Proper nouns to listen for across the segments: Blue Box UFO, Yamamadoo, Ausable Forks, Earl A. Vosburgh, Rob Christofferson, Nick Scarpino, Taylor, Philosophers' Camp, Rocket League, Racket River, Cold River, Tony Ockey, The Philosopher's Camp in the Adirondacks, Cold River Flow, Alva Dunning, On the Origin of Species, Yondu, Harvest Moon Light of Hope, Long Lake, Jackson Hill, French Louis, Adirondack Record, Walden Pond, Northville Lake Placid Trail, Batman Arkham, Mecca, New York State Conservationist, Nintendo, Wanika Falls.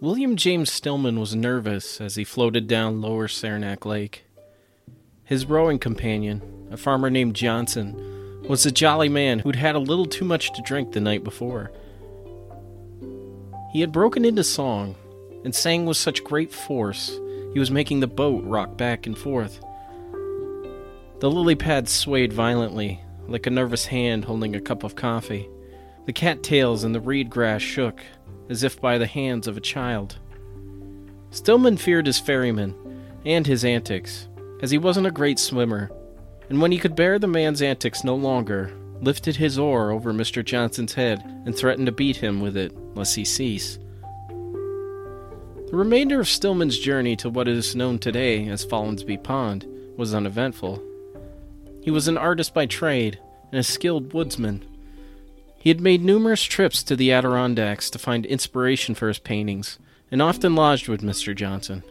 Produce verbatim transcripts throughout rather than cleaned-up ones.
William James Stillman was nervous as he floated down Lower Saranac Lake. His rowing companion, a farmer named Johnson, was a jolly man who'd had a little too much to drink the night before. He had broken into song, and sang with such great force he was making the boat rock back and forth. The lily pad swayed violently, like a nervous hand holding a cup of coffee. The cattails and the reed grass shook, as if by the hands of a child. Stillman feared his ferryman, and his antics, as he wasn't a great swimmer, and when he could bear the man's antics no longer, lifted his oar over Mister Johnson's head and threatened to beat him with it, lest he cease. The remainder of Stillman's journey to what is known today as Follensby Pond was uneventful. He was an artist by trade, and a skilled woodsman. He had made numerous trips to the Adirondacks to find inspiration for his paintings, and often lodged with Mister Johnson.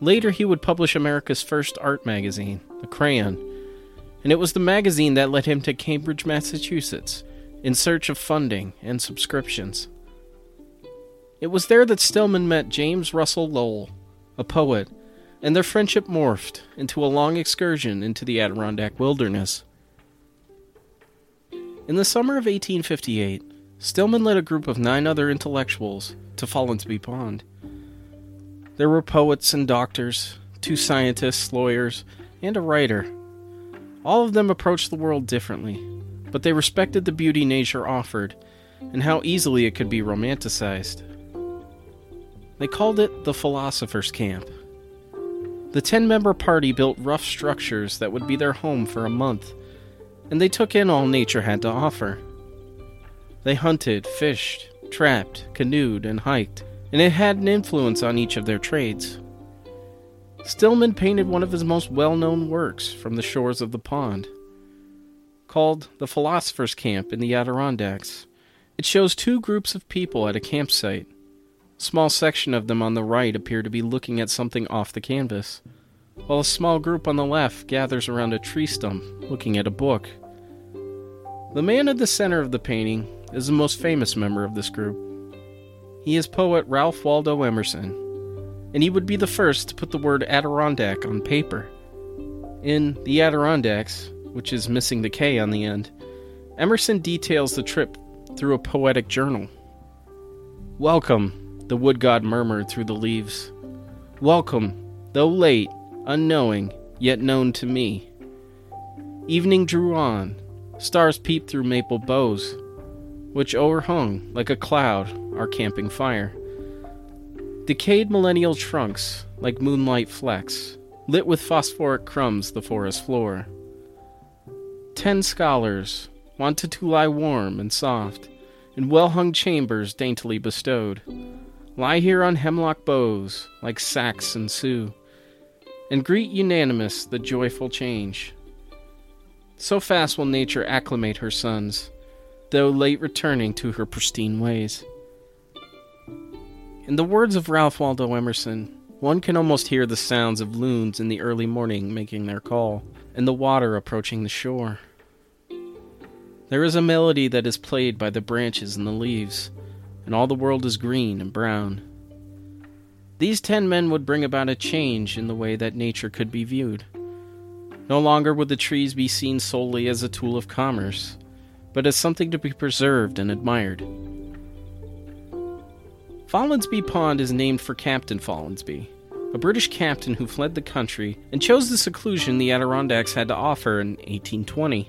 Later he would publish America's first art magazine, The Crayon, and it was the magazine that led him to Cambridge, Massachusetts, in search of funding and subscriptions. It was there that Stillman met James Russell Lowell, a poet, and their friendship morphed into a long excursion into the Adirondack wilderness. In the summer of eighteen fifty-eight, Stillman led a group of nine other intellectuals to Follensby Pond. There were poets and doctors, two scientists, lawyers, and a writer. All of them approached the world differently, but they respected the beauty nature offered and how easily it could be romanticized. They called it the Philosopher's Camp. The ten-member party built rough structures that would be their home for a month, and they took in all nature had to offer. They hunted, fished, trapped, canoed, and hiked, and it had an influence on each of their trades. Stillman painted one of his most well-known works from the shores of the pond, called The Philosopher's Camp in the Adirondacks. It shows two groups of people at a campsite. A small section of them on the right appear to be looking at something off the canvas, while a small group on the left gathers around a tree stump, looking at a book. The man at the center of the painting is the most famous member of this group. He is poet Ralph Waldo Emerson, and he would be the first to put the word Adirondack on paper. In The Adirondacks, which is missing the K on the end, Emerson details the trip through a poetic journal. "Welcome," the wood god murmured through the leaves. "Welcome, though late, unknowing, yet known to me." Evening drew on. Stars peeped through maple boughs, which overhung, like a cloud, our camping fire. Decayed millennial trunks, like moonlight flecks, lit with phosphoric crumbs the forest floor. Ten scholars wanted to lie warm and soft, in well-hung chambers daintily bestowed. Lie here on hemlock boughs, like Sax and Sue, and greet unanimous the joyful change. So fast will nature acclimate her sons, though late returning to her pristine ways. In the words of Ralph Waldo Emerson, one can almost hear the sounds of loons in the early morning making their call, and the water approaching the shore. There is a melody that is played by the branches and the leaves, and all the world is green and brown. These ten men would bring about a change in the way that nature could be viewed. No longer would the trees be seen solely as a tool of commerce, but as something to be preserved and admired. Follensby Pond is named for Captain Follensby, a British captain who fled the country and chose the seclusion the Adirondacks had to offer in eighteen twenty.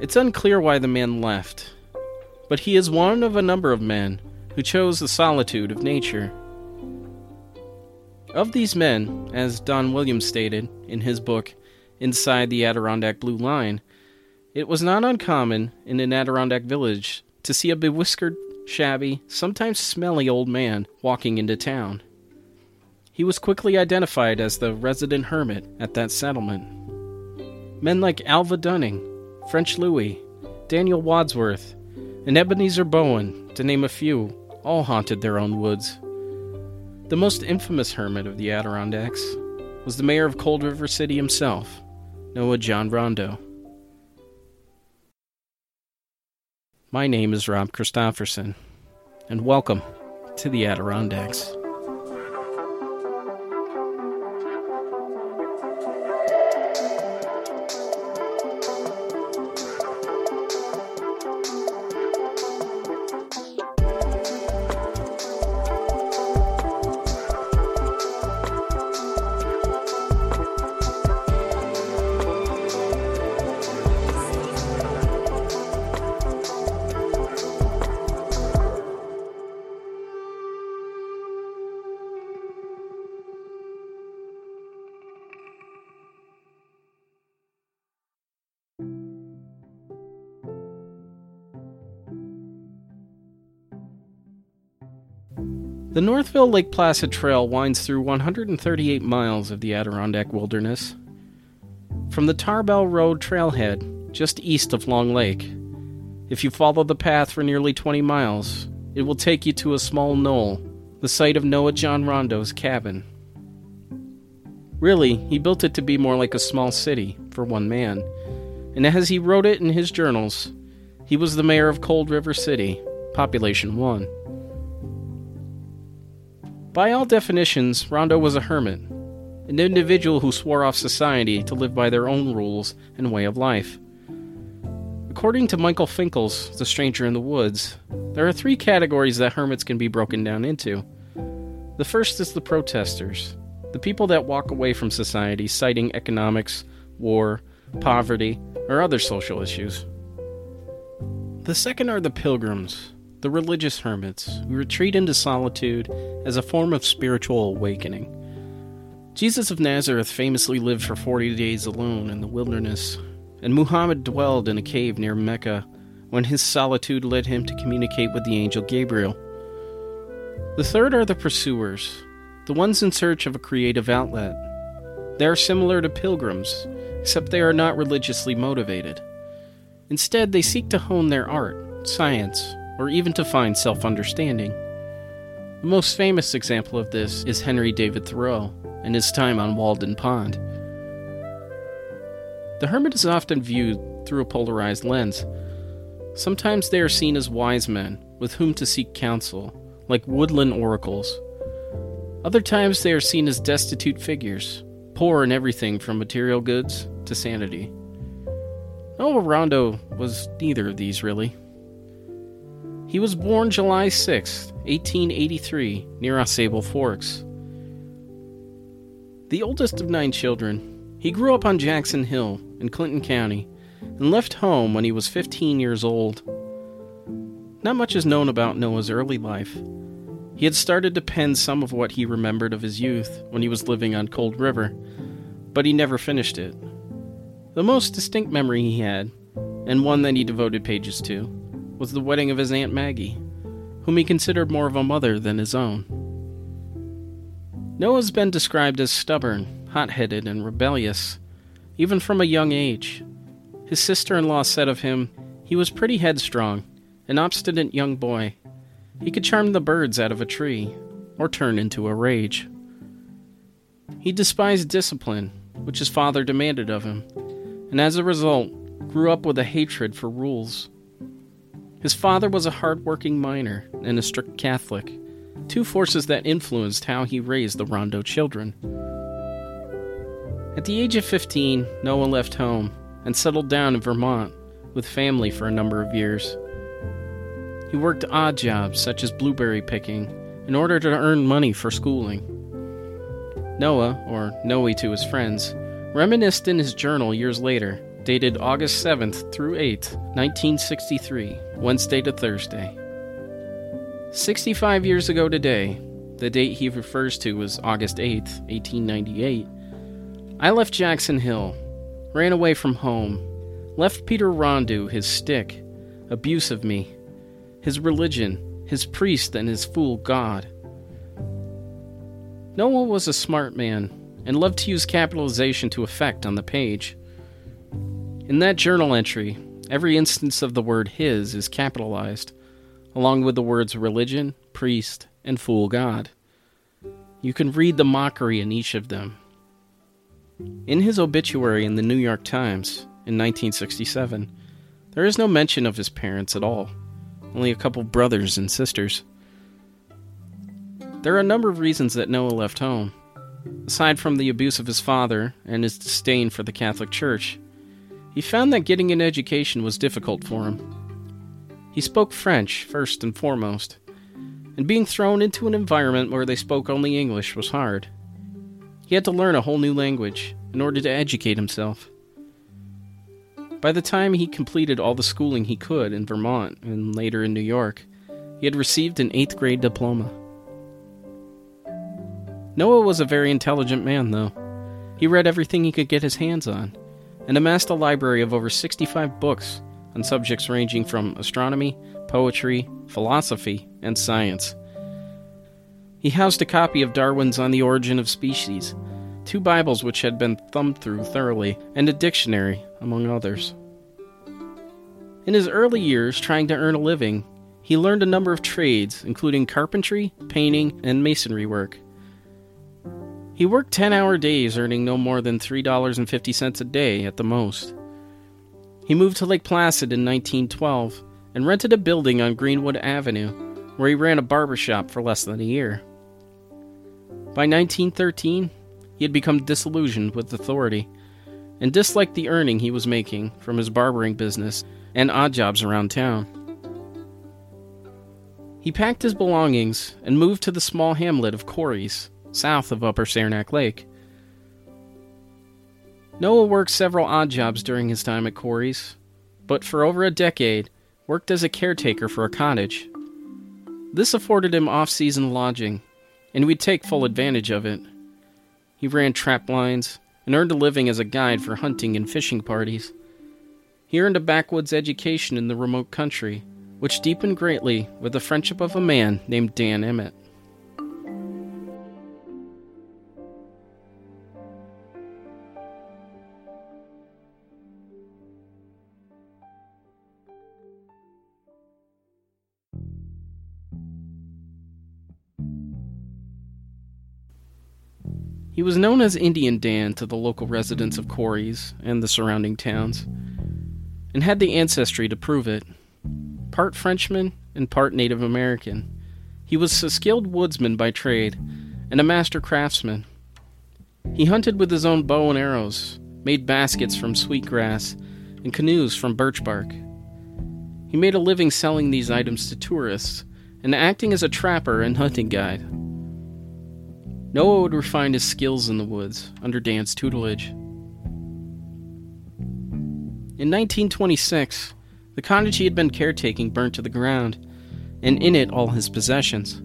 It's unclear why the man left, but he is one of a number of men who chose the solitude of nature. Of these men, as Don Williams stated in his book, Inside the Adirondack Blue Line, it was not uncommon in an Adirondack village to see a bewhiskered, shabby, sometimes smelly old man walking into town. He was quickly identified as the resident hermit at that settlement. Men like Alva Dunning, French Louis, Daniel Wadsworth, and Ebenezer Bowen, to name a few, all haunted their own woods. The most infamous hermit of the Adirondacks was the mayor of Cold River City himself, Noah John Rondeau. My name is Rob Christofferson, and welcome to the Adirondacks. The Northville Lake Placid Trail winds through one hundred thirty-eight miles of the Adirondack wilderness. From the Tarbell Road trailhead, just east of Long Lake, if you follow the path for nearly twenty miles, it will take you to a small knoll, the site of Noah John Rondeau's cabin. Really, he built it to be more like a small city for one man, and as he wrote it in his journals, he was the mayor of Cold River City, population one. By all definitions, Rondeau was a hermit, an individual who swore off society to live by their own rules and way of life. According to Michael Finkel's The Stranger in the Woods, there are three categories that hermits can be broken down into. The first is the protesters, the people that walk away from society citing economics, war, poverty, or other social issues. The second are the pilgrims, the religious hermits who retreat into solitude as a form of spiritual awakening. Jesus of Nazareth famously lived for forty days alone in the wilderness, and Muhammad dwelled in a cave near Mecca when his solitude led him to communicate with the angel Gabriel. The third are the pursuers, the ones in search of a creative outlet. They are similar to pilgrims, except they are not religiously motivated. Instead, they seek to hone their art, science, or even to find self-understanding. The most famous example of this is Henry David Thoreau and his time on Walden Pond. The hermit is often viewed through a polarized lens. Sometimes they are seen as wise men with whom to seek counsel, like woodland oracles. Other times they are seen as destitute figures, poor in everything from material goods to sanity. Noah Rondeau was neither of these, really. He was born July sixth, eighteen eighty-three, near Ausable Forks. The oldest of nine children, he grew up on Jackson Hill in Clinton County and left home when he was fifteen years old. Not much is known about Noah's early life. He had started to pen some of what he remembered of his youth when he was living on Cold River, but he never finished it. The most distinct memory he had, and one that he devoted pages to, was the wedding of his Aunt Maggie, whom he considered more of a mother than his own. Noah's been described as stubborn, hot-headed, and rebellious, even from a young age. His sister-in-law said of him, he was pretty headstrong, an obstinate young boy. He could charm the birds out of a tree, or turn into a rage. He despised discipline, which his father demanded of him, and as a result, grew up with a hatred for rules. His father was a hard-working miner and a strict Catholic, two forces that influenced how he raised the Rondeau children. At the age of fifteen, Noah left home and settled down in Vermont with family for a number of years. He worked odd jobs such as blueberry picking in order to earn money for schooling. Noah, or Noe to his friends, reminisced in his journal years later, dated August seventh through eighth, nineteen sixty-three, Wednesday to Thursday. sixty-five years ago today, the date he refers to as August eighth, eighteen ninety-eight, I left Jackson Hill, ran away from home, left Peter Rondeau his stick, abuse of me, his religion, his priest and his fool God. Noah was a smart man and loved to use capitalization to effect on the page. In that journal entry, every instance of the word his is capitalized, along with the words religion, priest, and fool God. You can read the mockery in each of them. In his obituary in the New York Times in nineteen sixty-seven, there is no mention of his parents at all, only a couple brothers and sisters. There are a number of reasons that Noah left home. Aside from the abuse of his father and his disdain for the Catholic Church, he found that getting an education was difficult for him. He spoke French, first and foremost, and being thrown into an environment where they spoke only English was hard. He had to learn a whole new language in order to educate himself. By the time he completed all the schooling he could in Vermont and later in New York, he had received an eighth grade diploma. Noah was a very intelligent man, though. He read everything he could get his hands on, and amassed a library of over sixty-five books on subjects ranging from astronomy, poetry, philosophy, and science. He housed a copy of Darwin's On the Origin of Species, two Bibles which had been thumbed through thoroughly, and a dictionary, among others. In his early years, trying to earn a living, he learned a number of trades, including carpentry, painting, and masonry work. He worked ten-hour days, earning no more than three dollars and fifty cents a day at the most. He moved to Lake Placid in nineteen twelve and rented a building on Greenwood Avenue, where he ran a barbershop for less than a year. By nineteen thirteen, he had become disillusioned with authority and disliked the earning he was making from his barbering business and odd jobs around town. He packed his belongings and moved to the small hamlet of Corey's, south of Upper Saranac Lake. Noah worked several odd jobs during his time at Corey's, but for over a decade worked as a caretaker for a cottage. This afforded him off-season lodging, and he would take full advantage of it. He ran trap lines and earned a living as a guide for hunting and fishing parties. He earned a backwoods education in the remote country, which deepened greatly with the friendship of a man named Dan Emmett. He was known as Indian Dan to the local residents of Corey's and the surrounding towns, and had the ancestry to prove it. Part Frenchman and part Native American, he was a skilled woodsman by trade and a master craftsman. He hunted with his own bow and arrows, made baskets from sweetgrass, and canoes from birch bark. He made a living selling these items to tourists and acting as a trapper and hunting guide. Noah would refine his skills in the woods under Dan's tutelage. In nineteen twenty-six, the cottage he had been caretaking burnt to the ground, and in it all his possessions.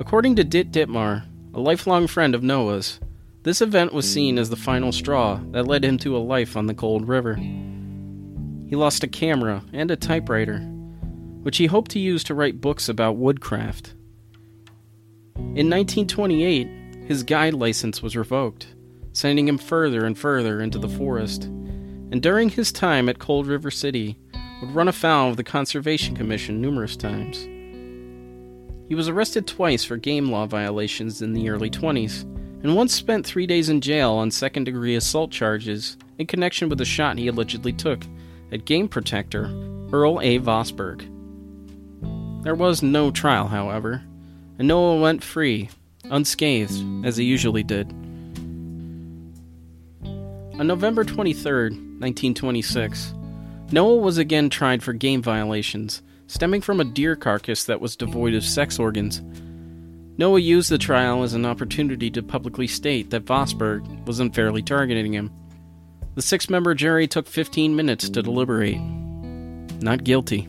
According to Dit Ditmar, a lifelong friend of Noah's, this event was seen as the final straw that led him to a life on the Cold River. He lost a camera and a typewriter, which he hoped to use to write books about woodcraft. In nineteen twenty-eight, his guide license was revoked, sending him further and further into the forest, and during his time at Cold River City, would run afoul of the Conservation Commission numerous times. He was arrested twice for game law violations in the early twenties, and once spent three days in jail on second-degree assault charges in connection with a shot he allegedly took at game protector Earl A. Vosburgh. There was no trial, however, and Noah went free, unscathed, as he usually did. On November twenty-third, nineteen twenty-six, Noah was again tried for game violations, stemming from a deer carcass that was devoid of sex organs. Noah used the trial as an opportunity to publicly state that Vosburgh was unfairly targeting him. The six-member jury took fifteen minutes to deliberate. Not guilty.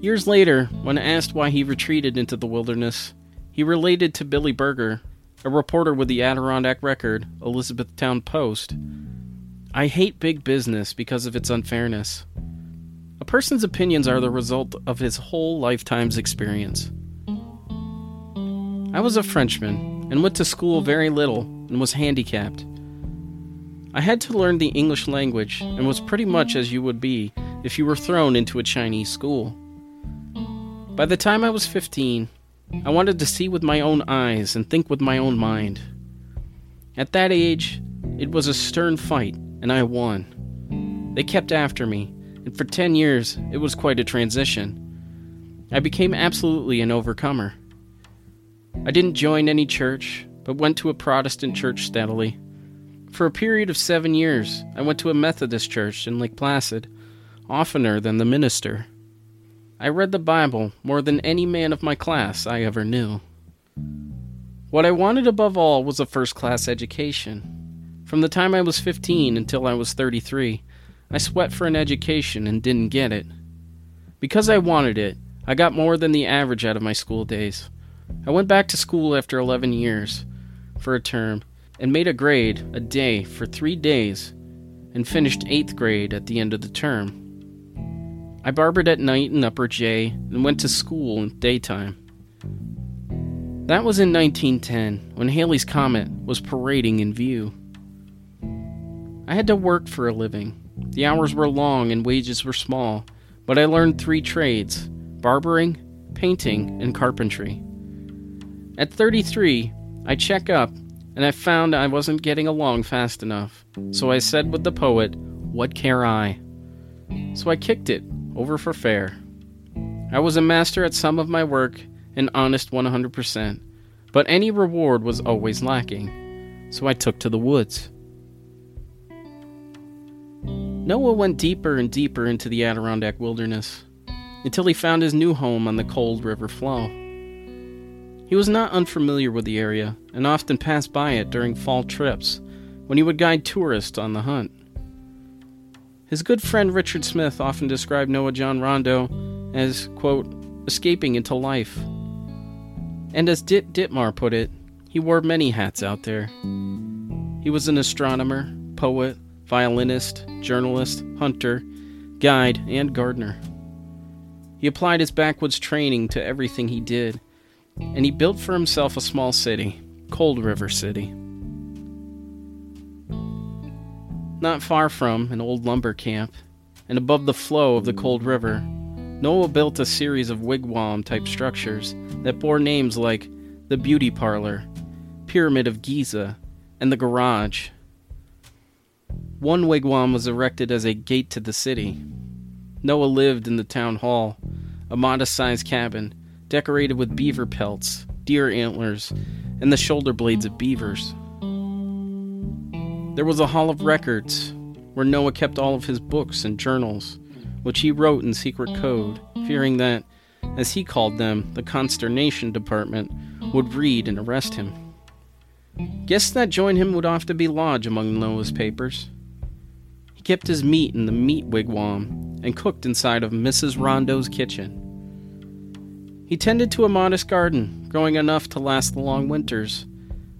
Years later, when asked why he retreated into the wilderness, he related to Billy Berger, a reporter with the Adirondack Record, Elizabethtown Post, "I hate big business because of its unfairness. A person's opinions are the result of his whole lifetime's experience. I was a Frenchman and went to school very little and was handicapped. I had to learn the English language and was pretty much as you would be if you were thrown into a Chinese school. By the time I was fifteen, I wanted to see with my own eyes and think with my own mind. At that age, it was a stern fight, and I won. They kept after me, and for ten years, it was quite a transition. I became absolutely an overcomer. I didn't join any church, but went to a Protestant church steadily. For a period of seven years, I went to a Methodist church in Lake Placid, oftener than the minister. I read the Bible more than any man of my class I ever knew. What I wanted above all was a first-class education. From the time I was fifteen until I was thirty-three, I sweat for an education and didn't get it. Because I wanted it, I got more than the average out of my school days. I went back to school after eleven years, for a term, and made a grade a day for three days, and finished eighth grade at the end of the term. I barbered at night in Upper J and went to school in daytime. That was in nineteen ten, when Halley's Comet was parading in view. I had to work for a living. The hours were long and wages were small, but I learned three trades: barbering, painting, and carpentry. At thirty-three, I check up, and I found I wasn't getting along fast enough, so I said with the poet, "What care I?" So I kicked it over for fair. I was a master at some of my work, an honest one hundred percent, but any reward was always lacking, so I took to the woods. Noah went deeper and deeper into the Adirondack wilderness, until he found his new home on the Cold River flow. He was not unfamiliar with the area, and often passed by it during fall trips, when he would guide tourists on the hunt. His good friend Richard Smith often described Noah John Rondeau as, quote, escaping into life. And as Dit Ditmar put it, he wore many hats out there. He was an astronomer, poet, violinist, journalist, hunter, guide, and gardener. He applied his backwoods training to everything he did, and he built for himself a small city, Cold River City. Not far from an old lumber camp, and above the flow of the Cold River, Noah built a series of wigwam-type structures that bore names like the Beauty Parlor, Pyramid of Giza, and the Garage. One wigwam was erected as a gate to the city. Noah lived in the town hall, a modest-sized cabin decorated with beaver pelts, deer antlers, and the shoulder blades of beavers. There was a hall of records where Noah kept all of his books and journals, which he wrote in secret code, fearing that, as he called them, the Consternation Department would read and arrest him. Guests that joined him would often be lodged among Noah's papers. He kept his meat in the meat wigwam and cooked inside of Missus Rondeau's kitchen. He tended to a modest garden, growing enough to last the long winters,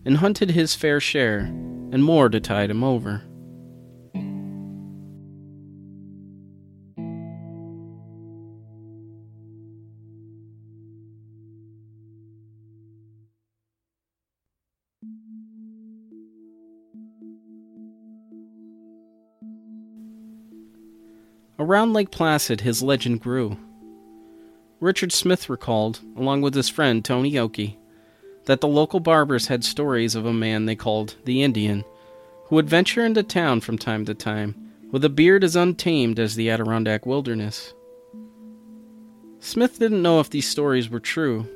and hunted his fair share, and more to tide him over. Around Lake Placid, his legend grew. Richard Smith recalled, along with his friend Tony Ockey, that the local barbers had stories of a man they called the Indian, who would venture into town from time to time, with a beard as untamed as the Adirondack wilderness. Smith didn't know if these stories were true,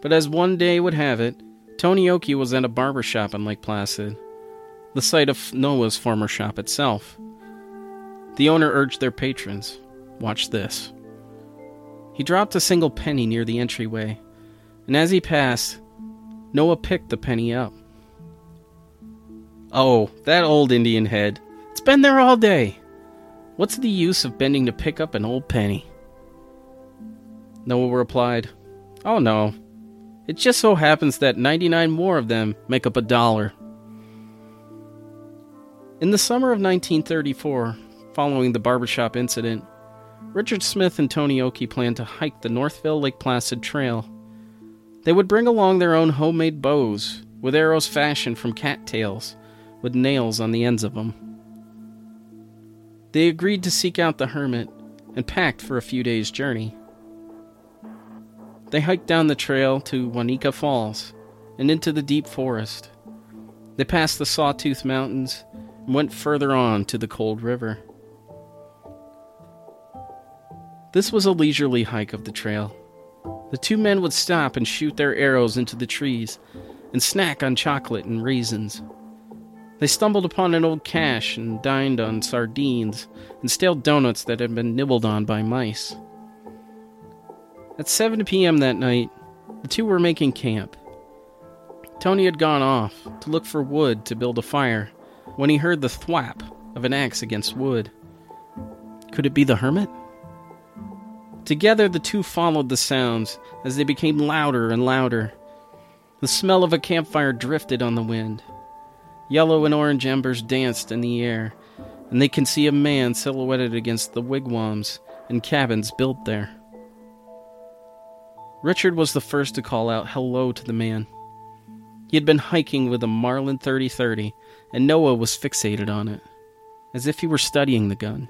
but as one day would have it, Tony Ockey was at a barber shop in Lake Placid, the site of Noah's former shop itself. The owner urged their patrons, "Watch this." He dropped a single penny near the entryway, and as he passed, Noah picked the penny up. "Oh, that old Indian head. It's been there all day. What's the use of bending to pick up an old penny?" Noah replied, "Oh no. It just so happens that ninety-nine more of them make up a dollar." In the summer of nineteen thirty-four, following the barbershop incident, Richard Smith and Tony Ockey planned to hike the Northville Lake Placid Trail. They would bring along their own homemade bows, with arrows fashioned from cattails, with nails on the ends of them. They agreed to seek out the hermit, and packed for a few days' journey. They hiked down the trail to Wanika Falls, and into the deep forest. They passed the Sawtooth Mountains, and went further on to the Cold River. This was a leisurely hike of the trail, the two men would stop and shoot their arrows into the trees and snack on chocolate and raisins. They stumbled upon an old cache and dined on sardines and stale donuts that had been nibbled on by mice. At seven p.m. that night, the two were making camp. Tony had gone off to look for wood to build a fire when he heard the thwap of an axe against wood. Could it be the hermit? Together, the two followed the sounds as they became louder and louder. The smell of a campfire drifted on the wind. Yellow and orange embers danced in the air, and they could see a man silhouetted against the wigwams and cabins built there. Richard was the first to call out hello to the man. He had been hiking with a Marlin thirty thirty, and Noah was fixated on it, as if he were studying the gun.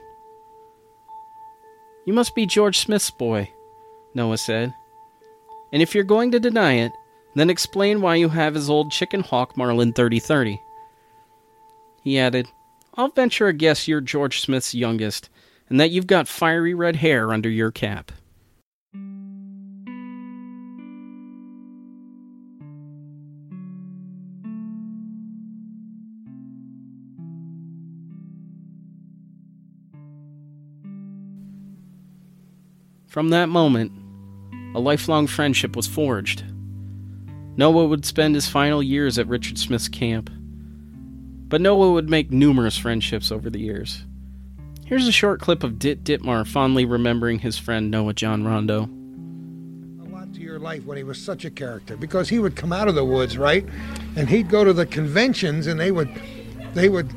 "You must be George Smith's boy," Noah said. "And if you're going to deny it, then explain why you have his old chicken hawk Marlin thirty thirty. He added, "I'll venture a guess you're George Smith's youngest, and that you've got fiery red hair under your cap." From that moment, a lifelong friendship was forged. Noah would spend his final years at Richard Smith's camp, but Noah would make numerous friendships over the years. Here's a short clip of Dit Ditmar fondly remembering his friend Noah John Rondeau. "A lot to your life when he was such a character, because he would come out of the woods, right? And he'd go to the conventions, and they would, they would.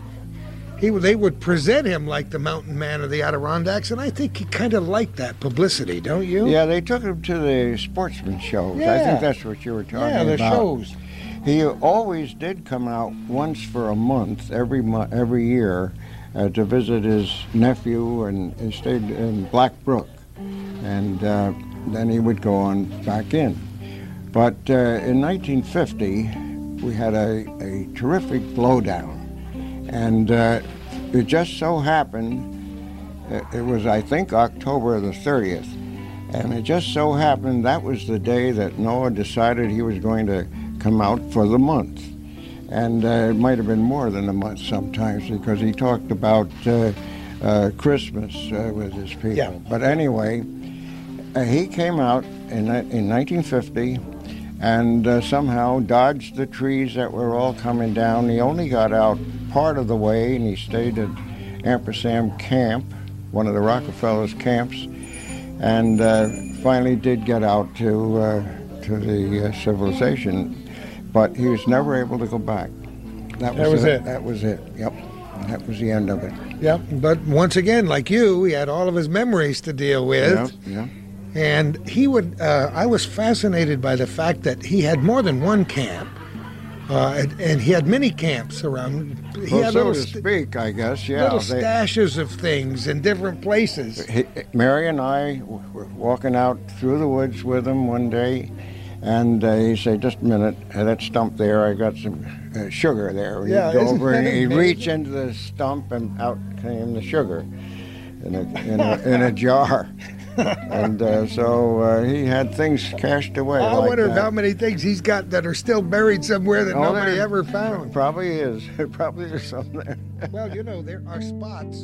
He, they would present him like the mountain man of the Adirondacks, and I think he kind of liked that publicity, don't you? Yeah, they took him to the sportsman shows. Yeah. I think that's what you were talking yeah, about. Yeah, the shows. He always did come out once for a month, every mu- every year, uh, to visit his nephew, and, and stayed in Black Brook. And uh, then he would go on back in. But uh, in nineteen fifty, we had a, a terrific blowdown. And uh, it just so happened, it was, I think, October the thirtieth, and it just so happened that was the day that Noah decided he was going to come out for the month. And uh, it might have been more than a month sometimes, because he talked about uh, uh, Christmas uh, with his people. Yeah. But anyway, uh, he came out in, in nineteen fifty, and uh, somehow dodged the trees that were all coming down. He only got out part of the way, and he stayed at Ampersand Camp, one of the Rockefellers' camps, and uh, finally did get out to uh, to the uh, civilization, but he was never able to go back. That was, that was it. it. That was it, yep. That was the end of it. Yep, but once again, like you, he had all of his memories to deal with. Yeah, yeah. And he would, uh, I was fascinated by the fact that he had more than one camp, uh, and, and he had many camps around. He well, had so to st- speak, I guess, yeah. Little they, stashes of things in different places. He, Mary and I were walking out through the woods with him one day, and uh, he said, "Just a minute, that stump there, I got some uh, sugar there." He'd yeah, go over and he'd reach into the stump, and out came the sugar in a, in a, in a jar. And uh, so uh, he had things cached away. I like wonder that. How many things he's got that are still buried somewhere that no, nobody ever found. Probably is. Probably is some there. Well, you know, there are spots.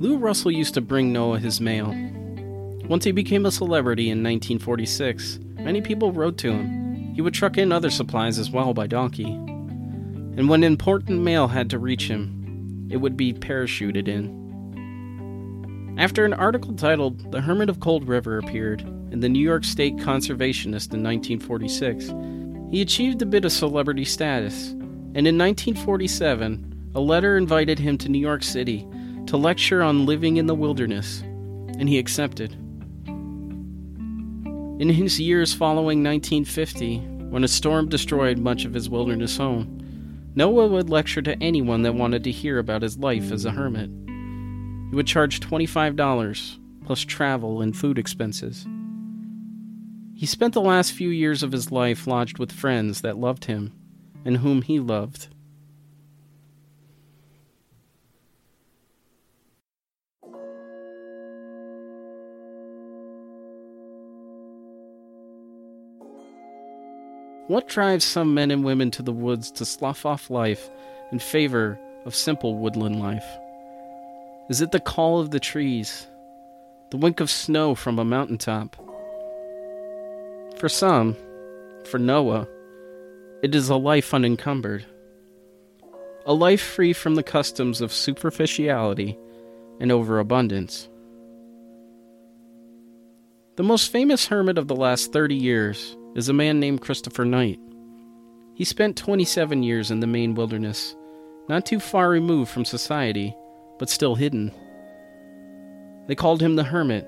Lew Russell used to bring Noah his mail. Once he became a celebrity in nineteen forty-six, many people wrote to him. He would truck in other supplies as well by donkey. And when important mail had to reach him, it would be parachuted in. After an article titled "The Hermit of Cold River" appeared in the New York State Conservationist in nineteen forty-six, he achieved a bit of celebrity status, and in nineteen forty-seven, a letter invited him to New York City to lecture on living in the wilderness, and he accepted. In his years following nineteen fifty, when a storm destroyed much of his wilderness home, Noah would lecture to anyone that wanted to hear about his life as a hermit. He would charge twenty-five dollars, plus travel and food expenses. He spent the last few years of his life lodged with friends that loved him, and whom he loved. What drives some men and women to the woods to slough off life in favor of simple woodland life? Is it the call of the trees? The wink of snow from a mountaintop? For some, for Noah, it is a life unencumbered. A life free from the customs of superficiality and overabundance. The most famous hermit of the last thirty years is a man named Christopher Knight. He spent twenty-seven years in the Maine wilderness, not too far removed from society, but still hidden. They called him the Hermit,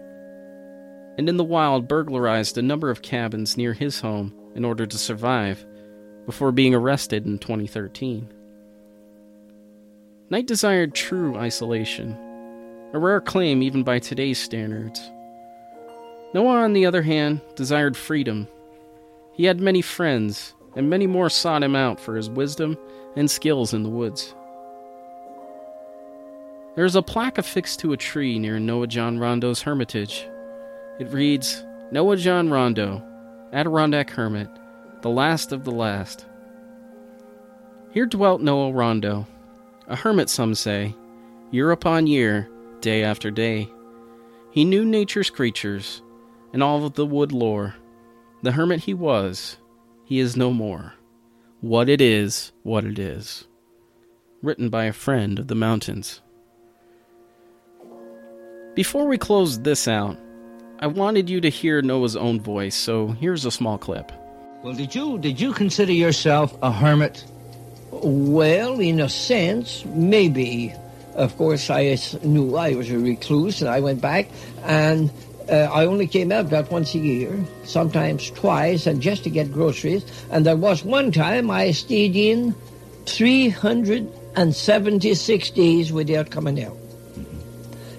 and in the wild burglarized a number of cabins near his home in order to survive, before being arrested in twenty thirteen. Knight desired true isolation, a rare claim even by today's standards. Noah, on the other hand, desired freedom. He had many friends, and many more sought him out for his wisdom and skills in the woods. There is a plaque affixed to a tree near Noah John Rondeau's hermitage. It reads, "Noah John Rondeau, Adirondack Hermit, the last of the last." Here dwelt Noah Rondeau, a hermit, some say, year upon year, day after day. He knew nature's creatures, and all of the wood lore. The hermit he was, he is no more. What it is, what it is. Written by a friend of the mountains. Before we close this out, I wanted you to hear Noah's own voice, so here's a small clip. Well, did you did you consider yourself a hermit? Well, in a sense, maybe. Of course, I knew I was a recluse, and I went back, and uh, I only came out about once a year, sometimes twice, and just to get groceries. And there was one time I stayed in three hundred seventy-six days without coming out.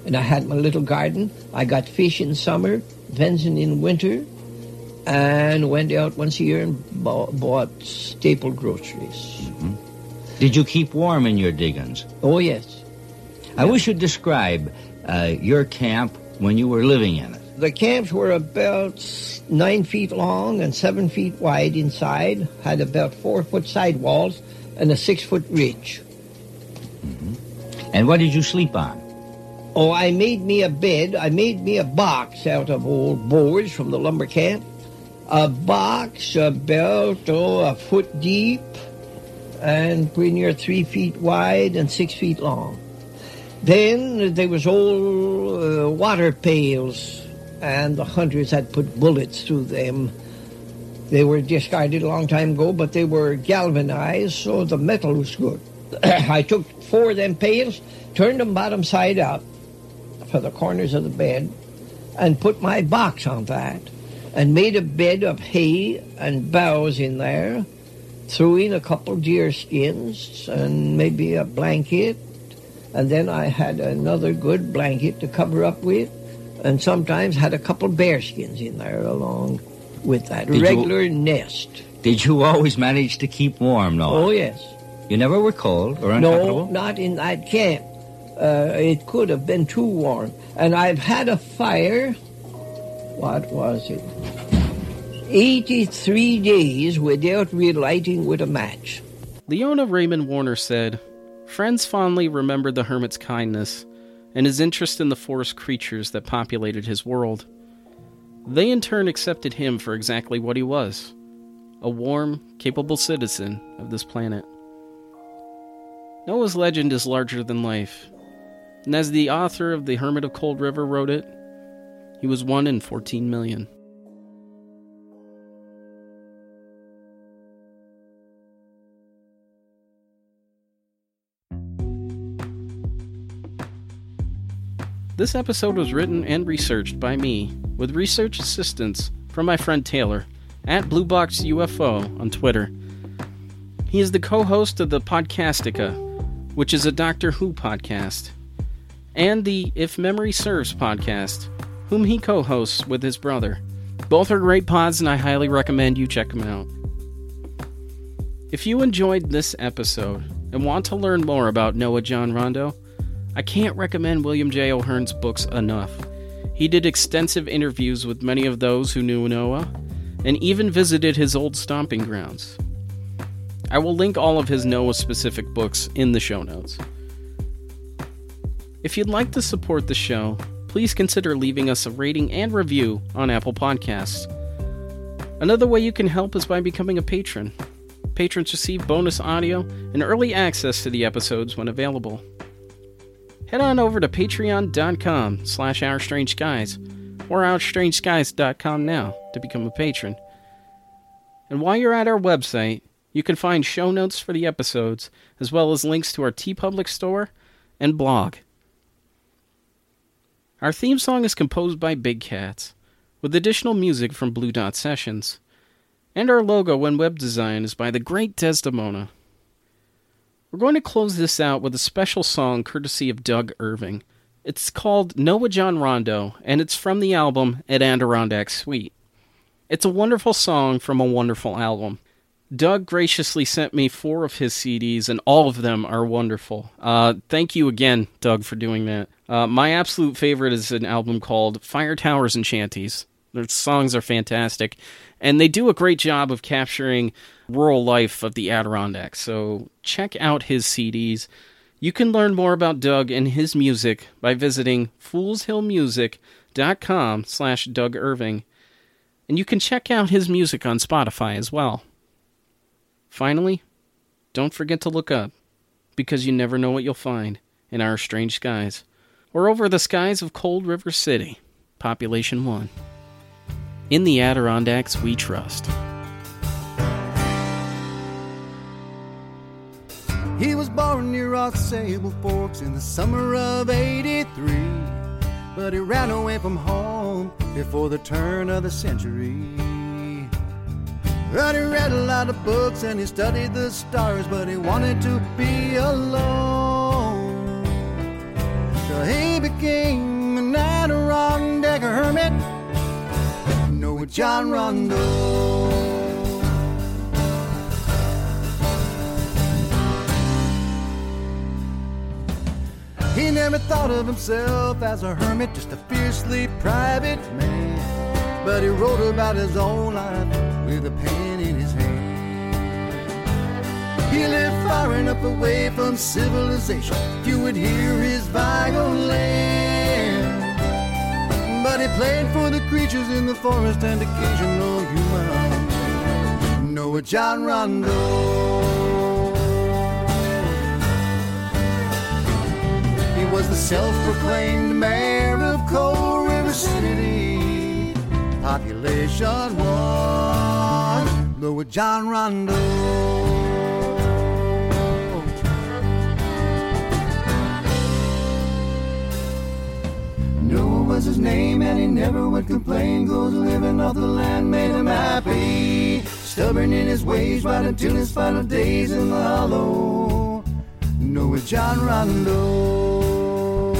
And I had my little garden. I got fish in summer, venison in winter, and went out once a year and bought, bought staple groceries. Mm-hmm. Did you keep warm in your diggings? Oh, yes. I yeah. wish you'd describe uh, your camp when you were living in it. The camps were about nine feet long and seven feet wide inside, had about four-foot side walls and a six-foot ridge. Mm-hmm. And what did you sleep on? Oh, I made me a bed. I made me a box out of old boards from the lumber camp. A box about, oh, a foot deep and pretty near three feet wide and six feet long. Then there was old uh, water pails, and the hunters had put bullets through them. They were discarded a long time ago, but they were galvanized, so the metal was good. I took four of them pails, turned them bottom side up for the corners of the bed, and put my box on that, and made a bed of hay and boughs in there, threw in a couple deer skins and maybe a blanket, and then I had another good blanket to cover up with, and sometimes had a couple bear skins in there along with that. Did regular you, nest. Did you always manage to keep warm, Noah? Oh, yes. You never were cold or uncomfortable? No, not in that camp. Uh, it could have been too warm. And I've had a fire, what was it, eighty-three days without relighting with a match. Leona Raymond Warner said, "Friends fondly remembered the hermit's kindness and his interest in the forest creatures that populated his world. They in turn accepted him for exactly what he was, a warm, capable citizen of this planet." Noah's legend is larger than life, and as the author of The Hermit of Cold River wrote it, he was one in fourteen million. This episode was written and researched by me, with research assistance from my friend Taylor, at Blue Box U F O on Twitter. He is the co-host of the Podcastica, which is a Doctor Who podcast, and the If Memory Serves podcast, whom he co-hosts with his brother. Both are great pods, and I highly recommend you check them out. If you enjoyed this episode and want to learn more about Noah John Rondeau, I can't recommend William J. O'Hearn's books enough. He did extensive interviews with many of those who knew Noah, and even visited his old stomping grounds. I will link all of his Noah-specific books in the show notes. If you'd like to support the show, please consider leaving us a rating and review on Apple Podcasts. Another way you can help is by becoming a patron. Patrons receive bonus audio and early access to the episodes when available. Head on over to patreon.com slash OurStrangeSkies or Our Strange Skies dot com now to become a patron. And while you're at our website, you can find show notes for the episodes, as well as links to our TeePublic store and blog. Our theme song is composed by Big Cats, with additional music from Blue Dot Sessions. And our logo and web design is by the great Desdemona. We're going to close this out with a special song courtesy of Doug Irving. It's called Noah John Rondeau, and it's from the album At Adirondack Suite. It's a wonderful song from a wonderful album. Doug graciously sent me four of his C Ds, and all of them are wonderful. Uh, thank you again, Doug, for doing that. Uh, my absolute favorite is an album called Fire Towers and Shanties. Their songs are fantastic, and they do a great job of capturing rural life of the Adirondacks, so check out his C Ds. You can learn more about Doug and his music by visiting foolshillmusic.com slash Doug Irving, and you can check out his music on Spotify as well. Finally, don't forget to look up, because you never know what you'll find in our strange skies. Or over the skies of Cold River City, Population one. In the Adirondacks, we trust. He was born near Ausable Forks in the summer of eighty-three, but he ran away from home before the turn of the century. But he read a lot of books and he studied the stars, but he wanted to be alone. So he became an Adirondack hermit, Noah John Rondeau. He never thought of himself as a hermit, just a fiercely private man. But he wrote about his own life with a pen in his hand. He lived far enough away from civilization you would hear his violin, but he played for the creatures in the forest and occasional human, Noah John Rondeau. He was the self-proclaimed mayor of Cold River City, population one, Noah John Rondeau. Was his name, and he never would complain. Goes living off the land made him happy. Stubborn in his ways right until his final days in the hollow, Noah John Rondeau.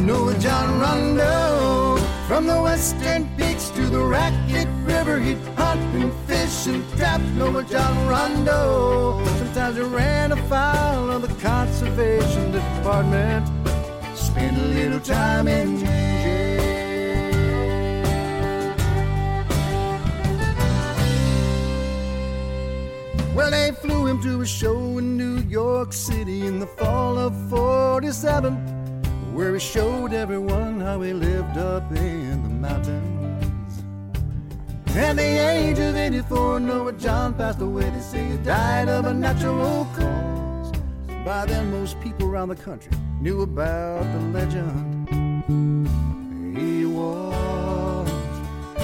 Noah John Rondeau. From the western peaks to the Racket River, he'd hunt and fish and trap, Noah John Rondeau. Sometimes he ran afoul of the conservation department, spend a little time in jail. Well, they flew him to a show in New York City in the fall of forty-seven, where he showed everyone how he lived up in the mountains. At the age of eighty-four, Noah John passed away. They say he died of a natural cause. By then, most people around the country knew about the legend he was.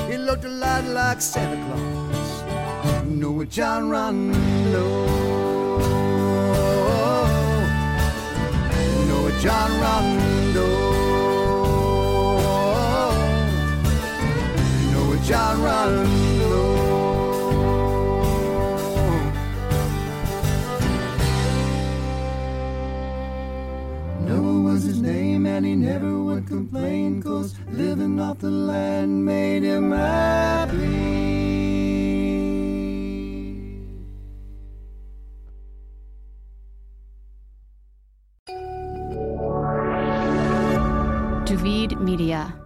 He looked a lot like Santa Claus, Noah John Rondeau. Noah John Rondeau. Noah John Rondeau. Was his name, and he never would complain, 'cause living off the land made him happy. Duvid Media.